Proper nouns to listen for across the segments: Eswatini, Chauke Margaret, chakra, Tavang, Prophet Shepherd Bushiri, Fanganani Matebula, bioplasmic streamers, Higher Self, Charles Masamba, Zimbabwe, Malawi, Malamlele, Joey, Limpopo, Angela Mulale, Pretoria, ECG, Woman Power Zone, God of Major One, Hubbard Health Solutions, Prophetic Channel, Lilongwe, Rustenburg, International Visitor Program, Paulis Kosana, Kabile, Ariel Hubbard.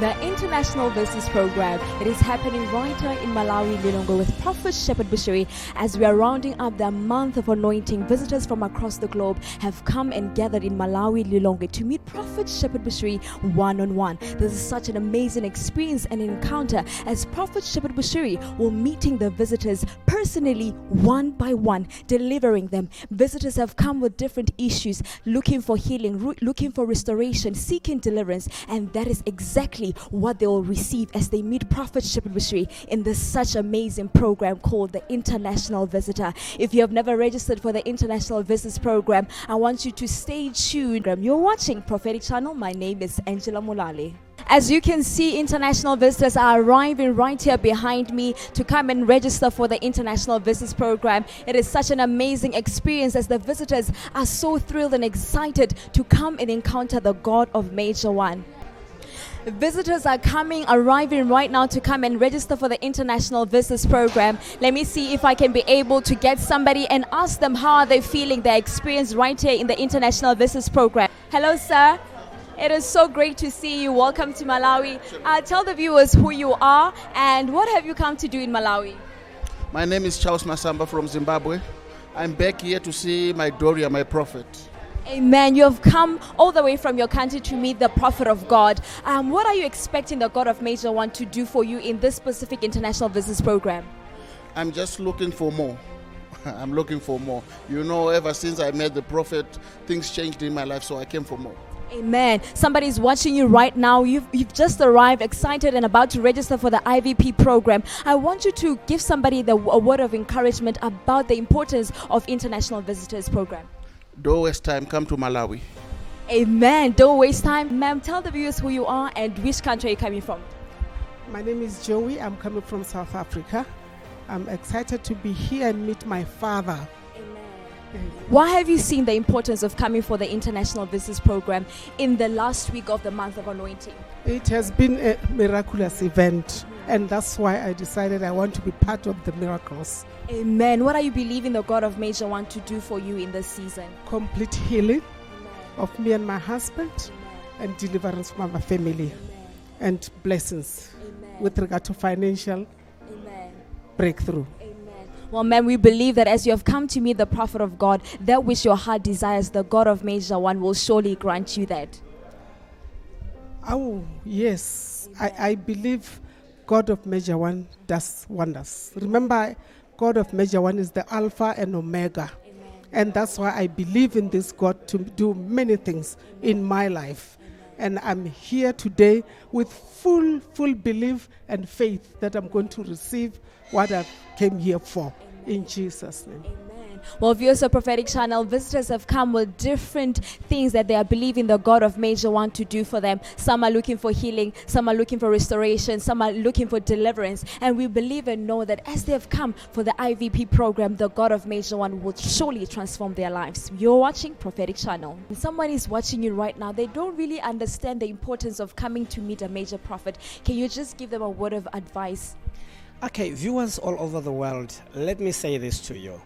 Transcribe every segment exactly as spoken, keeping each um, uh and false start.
The International Visitors Program. It is happening right here in Malawi, Lilongwe, with Prophet Shepherd Bushiri. As we are rounding up the month of anointing, visitors from across the globe have come and gathered in Malawi, Lilongwe, to meet Prophet Shepherd Bushiri one-on-one. This is such an amazing experience and encounter, as Prophet Shepherd Bushiri will meeting the visitors personally, one by one, delivering them. Visitors have come with different issues, looking for healing, looking for restoration, seeking deliverance, and that is exactly what they will receive as they meet Prophet Shepherd Bushiri in this such amazing program called the International Visitor. If you have never registered for the International Visitors Program, I want you to stay tuned. You're watching Prophetic Channel. My name is Angela Mulale. As you can see, international visitors are arriving right here behind me to come and register for the International Visitors Program. It is such an amazing experience, as the visitors are so thrilled and excited to come and encounter the God of Major One. Visitors are coming, arriving right now to come and register for the International Visitors Program. Let me see if I can be able to get somebody and ask them how are they feeling their experience right here in the International Visitors Program. Hello, sir. It is so great to see you. Welcome to Malawi. Uh, tell the viewers who you are and what have you come to do in Malawi. My name is Charles Masamba from Zimbabwe. I'm back here to see my Doria, my prophet. Amen. You have come all the way from your country to meet the prophet of God. Um, what are you expecting the God of Major One to do for you in this specific International Visitors Program? I'm just looking for more. I'm looking for more. You know, ever since I met the prophet, things changed in my life, so I came for more. Amen. Somebody's watching you right now. You've, you've just arrived, excited and about to register for the I V P program. I want you to give somebody the, a word of encouragement about the importance of International Visitors Program. Don't waste time, come to Malawi. Amen. Don't waste time. Ma'am, tell the viewers who you are and which country you're coming from. My name is Joey. I'm coming from South Africa. I'm excited to be here and meet my father. Amen. Amen. Why have you seen the importance of coming for the International Visitors Program in the last week of the month of anointing? It has been a miraculous event. And that's why I decided I want to be part of the miracles. Amen. What are you believing the God of Major One to do for you in this season? Complete healing Amen. Of me and my husband Amen. And deliverance from our family Amen. And blessings Amen. With regard to financial Amen. Breakthrough. Well, man, we believe that as you have come to meet the prophet of God, that which your heart desires, the God of Major One will surely grant you that. Oh, yes. I, I believe God of Major One does wonders. Remember, God of Major One is the Alpha and Omega. Amen. And that's why I believe in this God to do many things in my life. Amen. And I'm here today with full, full belief and faith that I'm going to receive what I came here for. Amen. In Jesus' name. Amen. Well, viewers of Prophetic Channel, visitors have come with different things that they are believing the God of Major One to do for them. Some are looking for healing, some are looking for restoration, some are looking for deliverance. And we believe and know that as they have come for the I V P program, the God of Major One will surely transform their lives. You're watching Prophetic Channel. Someone is watching you right now. They don't really understand the importance of coming to meet a major prophet. Can you just give them a word of advice? Okay, viewers all over the world, let me say this to you.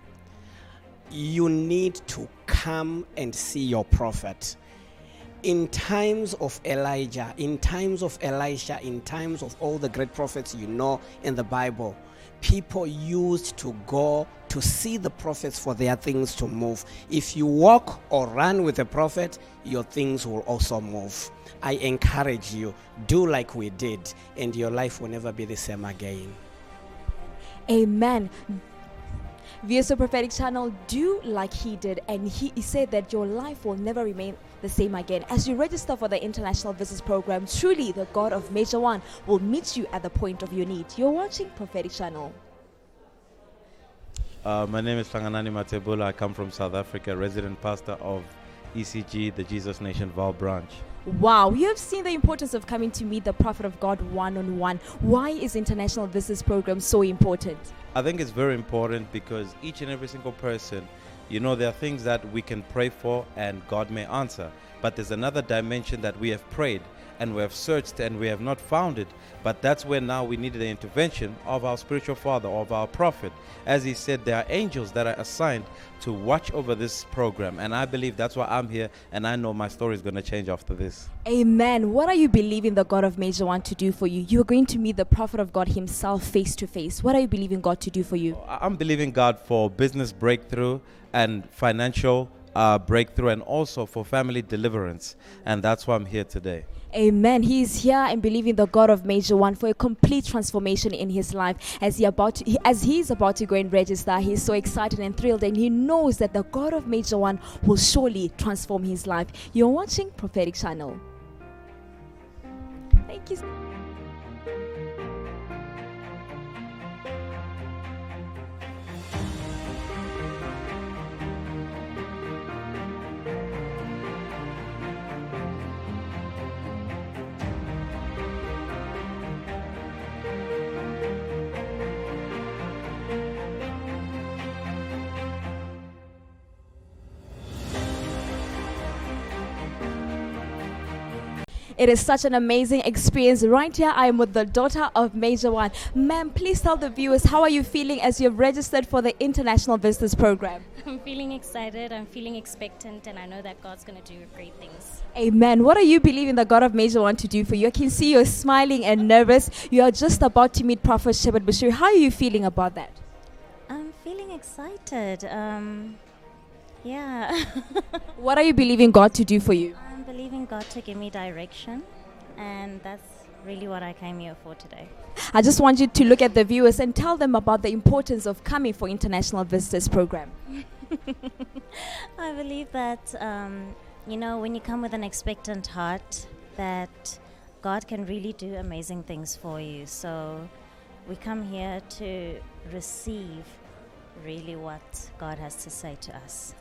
You need to come and see your prophet. In times of Elijah, in times of Elisha, in times of all the great prophets you know in the Bible, people used to go to see the prophets for their things to move. If you walk or run with a prophet, your things will also move. I encourage you, do like we did, and your life will never be the same again. Amen. Via the Prophetic Channel, do like he did, and he, he said that your life will never remain the same again. As you register for the International Visitors Program, truly the God of Major One will meet you at the point of your need. You're watching Prophetic Channel. Uh, my name is Fanganani Matebula. I come from South Africa, resident pastor of E C G, the Jesus Nation Val branch. Wow, you have seen the importance of coming to meet the prophet of God one-on-one. Why is International Visitors Program so important? I think it's very important because each and every single person, you know, there are things that we can pray for and God may answer. But there's another dimension that we have prayed and we have searched and we have not found it. But that's where now we needed the intervention of our spiritual father, of our prophet. As he said, there are angels that are assigned to watch over this program. And I believe that's why I'm here, and I know my story is going to change after this. Amen. What are you believing the God of Major One to do for you? You're going to meet the prophet of God himself face to face. What are you believing God to do for you? I'm believing God for business breakthrough and financial uh, breakthrough, and also for family deliverance. And that's why I'm here today. Amen. He is here and believing the God of Major One for a complete transformation in his life. As he about to, as he is about to go and register, he is so excited and thrilled, and he knows that the God of Major One will surely transform his life. You're watching Prophetic Channel. Thank you. It is such an amazing experience. Right here, I am with the daughter of Major One. Ma'am, please tell the viewers, how are you feeling as you have registered for the International Visitors Program? I'm feeling excited. I'm feeling expectant. And I know that God's going to do great things. Amen. What are you believing the God of Major One to do for you? I can see you're smiling and nervous. You are just about to meet Prophet Shepherd Bushiri. How are you feeling about that? I'm feeling excited. Um, yeah. What are you believing God to do for you? Believing God to give me direction, and that's really what I came here for today. I just want you to look at the viewers and tell them about the importance of coming for International Visitors Program. I believe that um, you know, when you come with an expectant heart, that God can really do amazing things for you. So we come here to receive really what God has to say to us.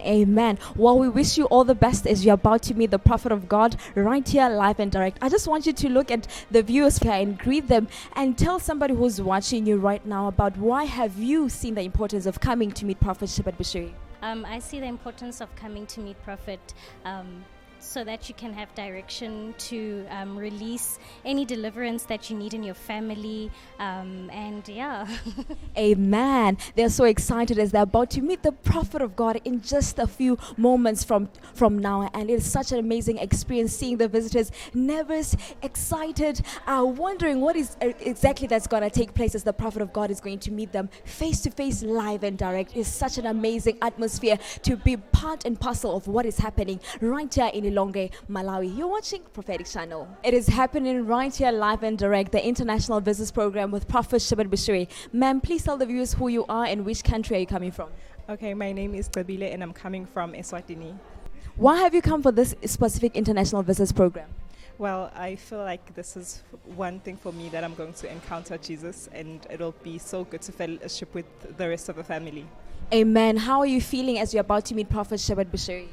Amen. Well, we wish you all the best as you're about to meet the prophet of God right here, live and direct. I just want you to look at the viewers here and greet them, and tell somebody who's watching you right now about why have you seen the importance of coming to meet Prophet Shepherd Bushiri. Um, I see the importance of coming to meet Prophet um, so that you can have direction to um, release any deliverance that you need in your family. Um, and yeah. Amen. They're so excited as they're about to meet the prophet of God in just a few moments from, from now. And it's such an amazing experience seeing the visitors nervous, excited, uh, wondering what is uh, exactly that's going to take place as the prophet of God is going to meet them face to face, live and direct. It's such an amazing atmosphere to be part and parcel of what is happening right here in Lilongwe, Malawi. You're watching Prophetic Channel. It is happening right here, live and direct, the International Visitors Program with Prophet Shepherd Bushiri. Ma'am, please tell the viewers who you are and which country are you coming from. Okay, my name is Kabile and I'm coming from Eswatini. Why have you come for this specific International Visitors Program? Well, I feel like this is one thing for me, that I'm going to encounter Jesus, and it'll be so good to fellowship with the rest of the family. Amen. How are you feeling as you're about to meet Prophet Shepherd Bushiri?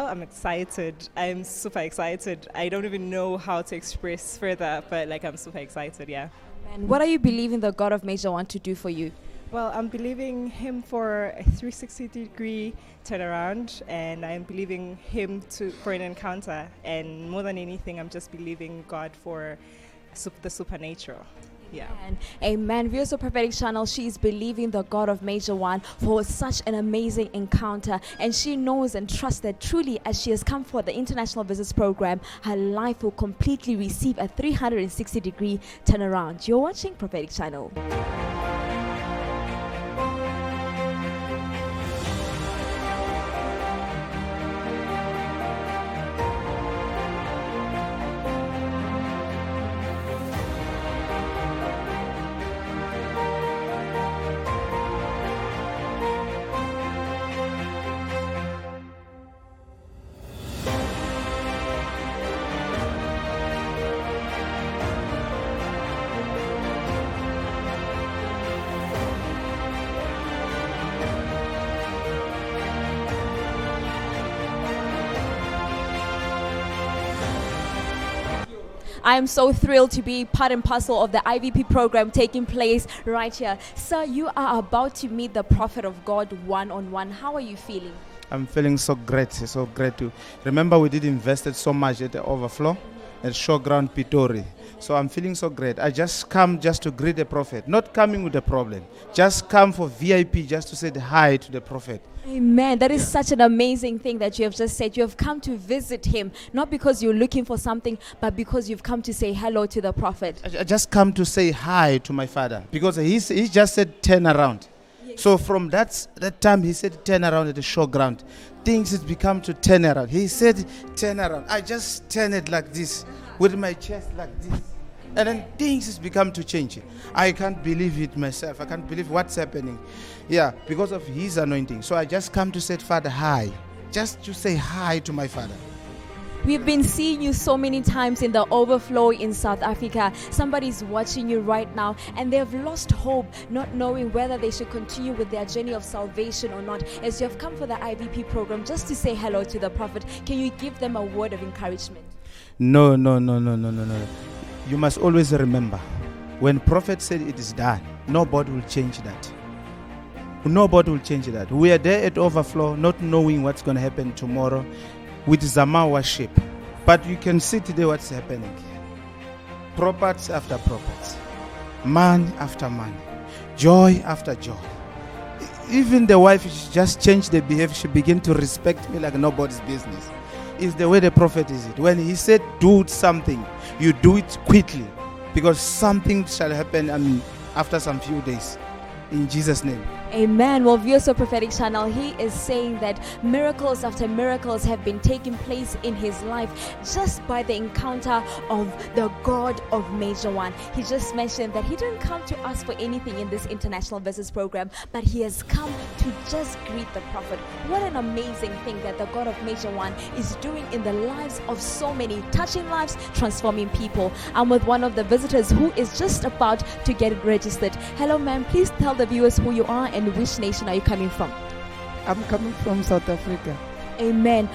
Oh, I'm excited. I'm super excited. I don't even know how to express further, but like I'm super excited, yeah. And what are you believing the God of Major One to do for you? Well, I'm believing him for a three sixty degree turnaround, and I'm believing him to for an encounter. And more than anything, I'm just believing God for sup- the supernatural. Yeah. Amen. Amen. Viewers of Prophetic Channel, she is believing the God of Major One for such an amazing encounter, and she knows and trusts that truly as she has come for the International Visitors Program, her life will completely receive a three sixty degree turnaround. You're watching Prophetic Channel. I am so thrilled to be part and parcel of the I V P program taking place right here. Sir, you are about to meet the prophet of God one-on-one. How are you feeling? I'm feeling so great, so great. To remember, we did invested so much at the overflow. at Showground Pitori. So I'm feeling so great. I just come just to greet the prophet. Not coming with a problem. Just come for V I P, just to say hi to the prophet. Amen. That is yeah. such an amazing thing that you have just said. You have come to visit him, not because you're looking for something, but because you've come to say hello to the prophet. I, I just come to say hi to my father, because he, he just said turn around. Yes. So from that, that time he said turn around at the showground. Things has become to turn around. He said turn around. I just turn it like this. With my chest like this. And then things has become to change. I can't believe it myself. I can't believe what's happening. Yeah, because of his anointing. So I just come to say, Father, hi. Just to say hi to my father. We've been seeing you so many times in the overflow in South Africa. Somebody's watching you right now and they've lost hope, not knowing whether they should continue with their journey of salvation or not. As you have come for the I V P program just to say hello to the prophet, can you give them a word of encouragement? No, no, no, no, no, no, no. You must always remember, when prophet said it is done, nobody will change that. Nobody will change that. We are there at overflow, not knowing what's going to happen tomorrow with Zama worship. But you can see today what's happening. Prophets after prophets, man after man, joy after joy. Even the wife, she just changed the behavior. She began to respect me like nobody's business. Is the way the prophet is it. When he said do something, you do it quickly, because something shall happen I mean, after some few days. In Jesus' name. Amen. Well, viewers of Prophetic Channel, he is saying that miracles after miracles have been taking place in his life just by the encounter of the God of Major One. He just mentioned that he didn't come to ask for anything in this International Visitors Program, but he has come to just greet the prophet. What an amazing thing that the God of Major One is doing in the lives of so many, touching lives, transforming people. I'm with one of the visitors who is just about to get registered. Hello, ma'am. Please tell the viewers who you are and which nation are you coming from? I'm coming from South Africa. Amen.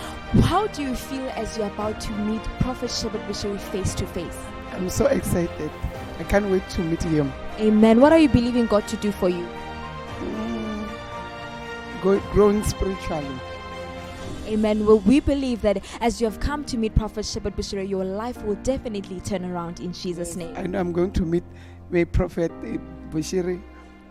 How do you feel as you're about to meet Prophet Shepherd Bushiri face to face? I'm so excited. I can't wait to meet him. Amen. What are you believing God to do for you? Mm, go, growing spiritually. Amen. Well, we believe that as you have come to meet Prophet Shepherd Bushiri, your life will definitely turn around in Jesus' name. I know I'm going to meet my Prophet Bushiri,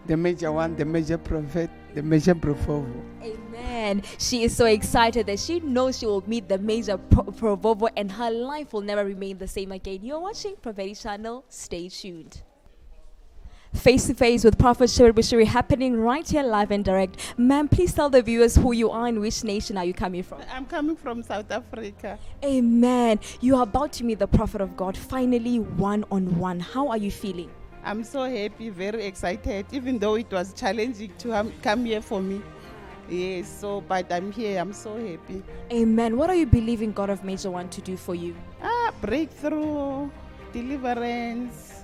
the major one, the major prophet, the major provovo. Amen. She is so excited that she knows she will meet the major provovo and her life will never remain the same again. You're watching Prophetic Channel. Stay tuned. Face to face with Prophet Shepherd Bushiri happening right here live and direct. Ma'am, please tell the viewers who you are and which nation are you coming from? I'm coming from South Africa. Amen. You are about to meet the prophet of God, finally one on one. How are you feeling? I'm so happy, very excited, even though it was challenging to um, come here for me. Yes, so, but I'm here, I'm so happy. Amen. What are you believing God of Major One to do for you? Ah, breakthrough, deliverance,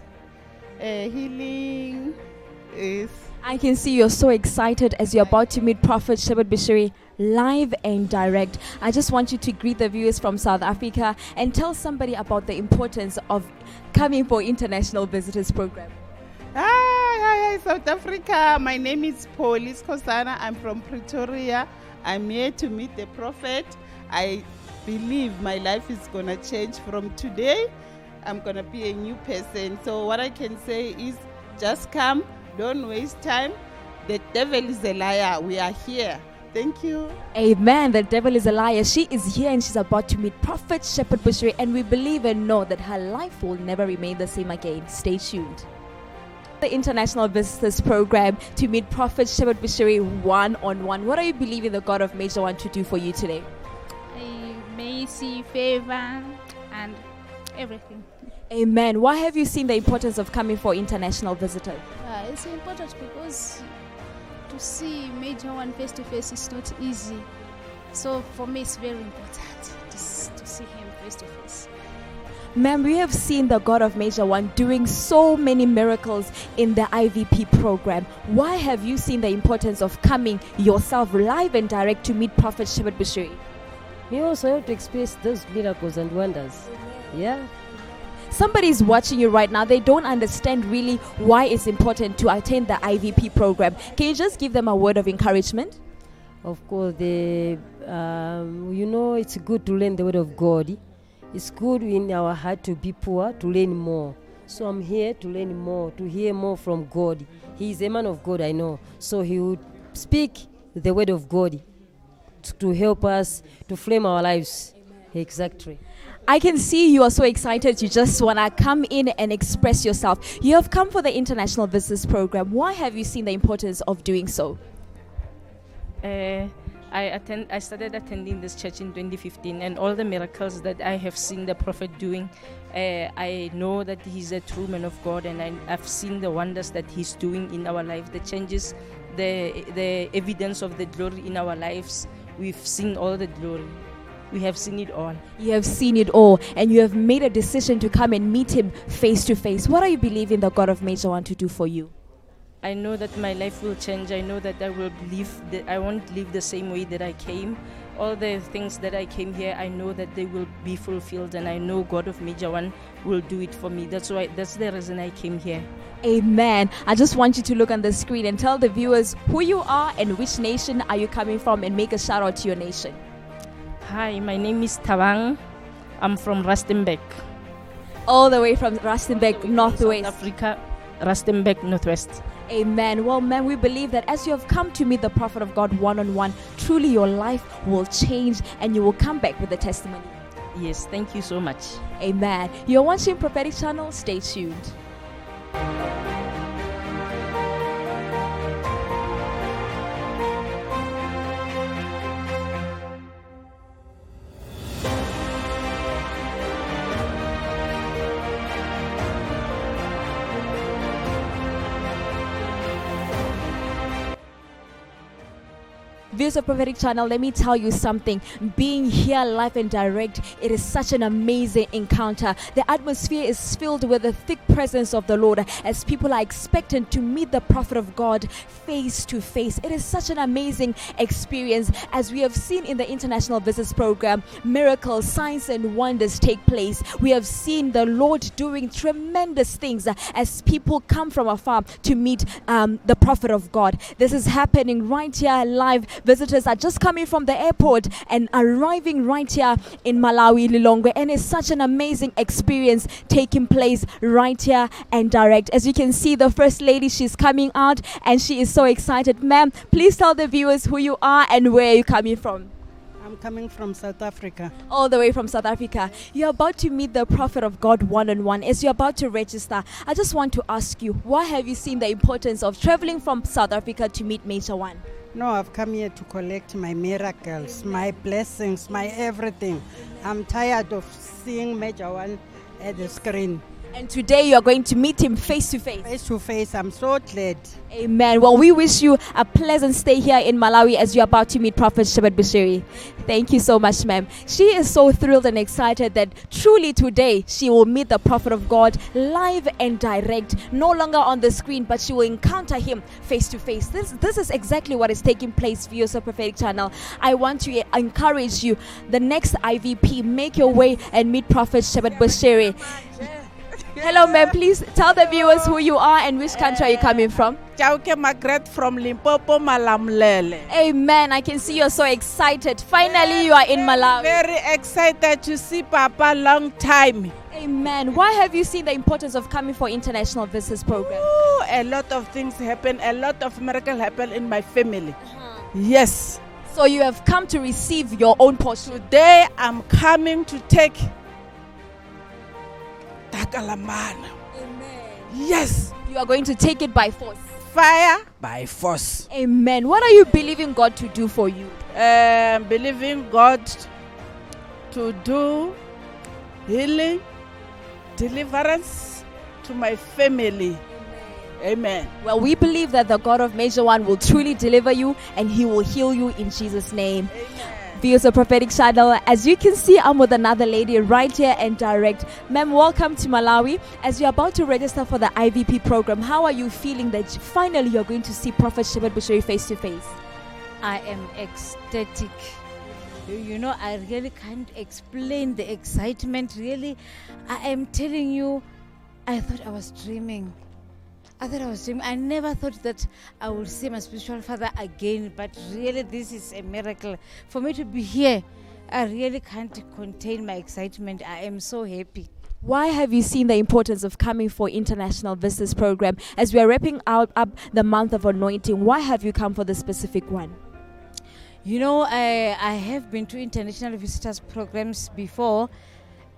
uh, healing. Yes. I can see you're so excited as you're about to meet Prophet Shepherd Bushiri live and direct. I just want you to greet the viewers from South Africa and tell somebody about the importance of coming for International Visitors Program. Hi, hi, hi, South Africa. My name is Paulis Kosana. I'm from Pretoria. I'm here to meet the prophet. I believe my life is going to change from today. I'm going to be a new person. So what I can say is just come. Don't waste time. The devil is a liar. We are here. Thank you. Amen. The devil is a liar. She is here and she's about to meet Prophet Shepherd Bushiri, and we believe and know that her life will never remain the same again. Stay tuned. The International Visitors Program to meet Prophet Shepherd Bushiri one on one. What are you believing the God of Major One to do for you today? I may see favor and everything. Amen. Why have you seen the importance of coming for International Visitors? Uh, it's important because to see Major One face to face is not easy. So for me, it's very important just to see him face to face. Ma'am, we have seen the God of Major One doing so many miracles in the I V P program. Why have you seen the importance of coming yourself live and direct to meet Prophet Shepherd Bushiri? We also have to experience those miracles and wonders. Yeah. Somebody is watching you right now. They don't understand really why it's important to attend the I V P program. Can you just give them a word of encouragement? Of course, they, um, you know, it's good to learn the word of God. It's good in our heart to be poor, to learn more. So I'm here to learn more, to hear more from God. He is a man of God, I know. So he would speak the word of God to help us, to frame our lives. Amen. Exactly. I can see you are so excited. You just want to come in and express yourself. You have come for the International Visitors Program. Why have you seen the importance of doing so? Uh, I attend. I started attending this church in twenty fifteen, and all the miracles that I have seen the prophet doing, uh, I know that he's a true man of God, and I, I've seen the wonders that he's doing in our life, the changes, the the evidence of the glory in our lives. We've seen all the glory. We have seen it all. You have seen it all, and you have made a decision to come and meet him face to face. What are you believing the God of Major One to do for you? I know that my life will change. I know that I will live. The, I won't live the same way that I came. All the things that I came here, I know that they will be fulfilled, and I know God of Major One will do it for me. That's why. That's the reason I came here. Amen. I just want you to look on the screen and tell the viewers who you are and which nation are you coming from, and make a shout out to your nation. Hi, my name is Tavang. I'm from Rustenburg. All the way from Rustenburg, northwest. South Africa, Rustenburg, northwest. Amen. Well, man, we believe that as you have come to meet the Prophet of God one-on-one, truly your life will change and you will come back with a testimony. Yes, thank you so much. Amen. You're watching Prophetic Channel. Stay tuned. Viewers of Prophetic Channel, let me tell you something. Being here live and direct, it is such an amazing encounter. The atmosphere is filled with the thick presence of the Lord as people are expectant to meet the Prophet of God face to face. It is such an amazing experience. As we have seen in the International Visitors Program, miracles, signs and wonders take place. We have seen the Lord doing tremendous things as people come from afar to meet um, the Prophet of God. This is happening right here live. Visitors are just coming from the airport and arriving right here in Malawi, Lilongwe. And it's such an amazing experience taking place right here and direct. As you can see, the First Lady, she's coming out and she is so excited. Ma'am, please tell the viewers who you are and where you're coming from. I'm coming from South Africa. All the way from South Africa. You're about to meet the Prophet of God one-on-one. As you're about to register, I just want to ask you, why have you seen the importance of traveling from South Africa to meet Major One? No, I've come here to collect my miracles, my blessings, my everything. I'm tired of seeing Major One at the screen. And today you are going to meet him face to face. Face to face, I'm so glad. Amen. Well, we wish you a pleasant stay here in Malawi as you are about to meet Prophet Shepherd Bushiri. Thank you so much, ma'am. She is so thrilled and excited that truly today she will meet the Prophet of God live and direct, no longer on the screen, but she will encounter him face to face. This this is exactly what is taking place for your Prophetic Channel. I want to encourage you. The next I V P, make your way and meet Prophet Shepherd Bushiri. Hello, ma'am. Please tell the viewers who you are and which country are you coming from. Chauke Margaret from Limpopo, Malamlele. Amen. I can see you're so excited. Finally, you are in Malawi. Very excited to see Papa. Long time. Amen. Why have you seen the importance of coming for International Visitors Program? Ooh, a lot of things happen. A lot of miracles happen in my family. Uh-huh. Yes. So you have come to receive your own portion. Today, I'm coming to take. Amen. Yes. You are going to take it by force. Fire by force. Amen. What are you believing God to do for you? Um, believing God to do healing, deliverance to my family. Amen. Well, we believe that the God of Major One will truly deliver you and he will heal you in Jesus' name. Amen. Viewers of Prophetic Channel, as you can see, I'm with another lady right here and direct. Ma'am, welcome to Malawi. As you're about to register for the I V P program, how are you feeling that finally you're going to see Prophet Shepherd Bushiri face to face? I am ecstatic. You know, I really can't explain the excitement, really. I am telling you, I thought I was dreaming. I thought I was dreaming. I never thought that I would see my spiritual father again, but really this is a miracle. For me to be here, I really can't contain my excitement. I am so happy. Why have you seen the importance of coming for International Visitors Program? As we are wrapping out up the month of anointing, why have you come for this specific one? You know, I, I have been to International Visitors Programs before,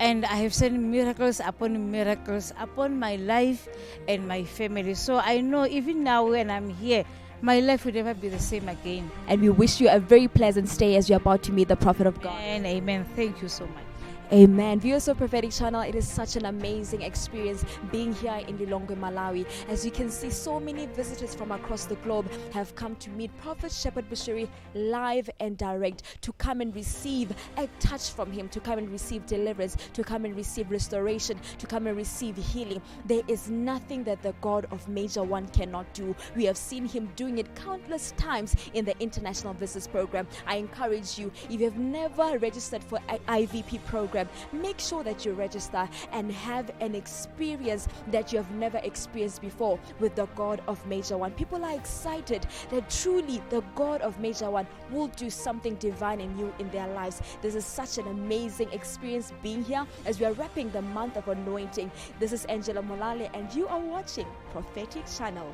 and I have seen miracles upon miracles upon my life and my family. So I know even now when I'm here, my life would never be the same again. And we wish you a very pleasant stay as you're about to meet the Prophet of God. And amen. Thank you so much. Amen. Viewers of Prophetic Channel, it is such an amazing experience being here in Lilongwe, Malawi. As you can see, so many visitors from across the globe have come to meet Prophet Shepherd Bushiri live and direct, to come and receive a touch from him, to come and receive deliverance, to come and receive restoration, to come and receive healing. There is nothing that the God of Major One cannot do. We have seen him doing it countless times in the International Visitors Program. I encourage you, if you have never registered for an I V P program, make sure that you register and have an experience that you have never experienced before with the God of Major One. People are excited that truly the God of Major One will do something divine and new in their lives. This is such an amazing experience being here as we are wrapping the month of anointing. This is Angela Mulale and you are watching Prophetic Channel.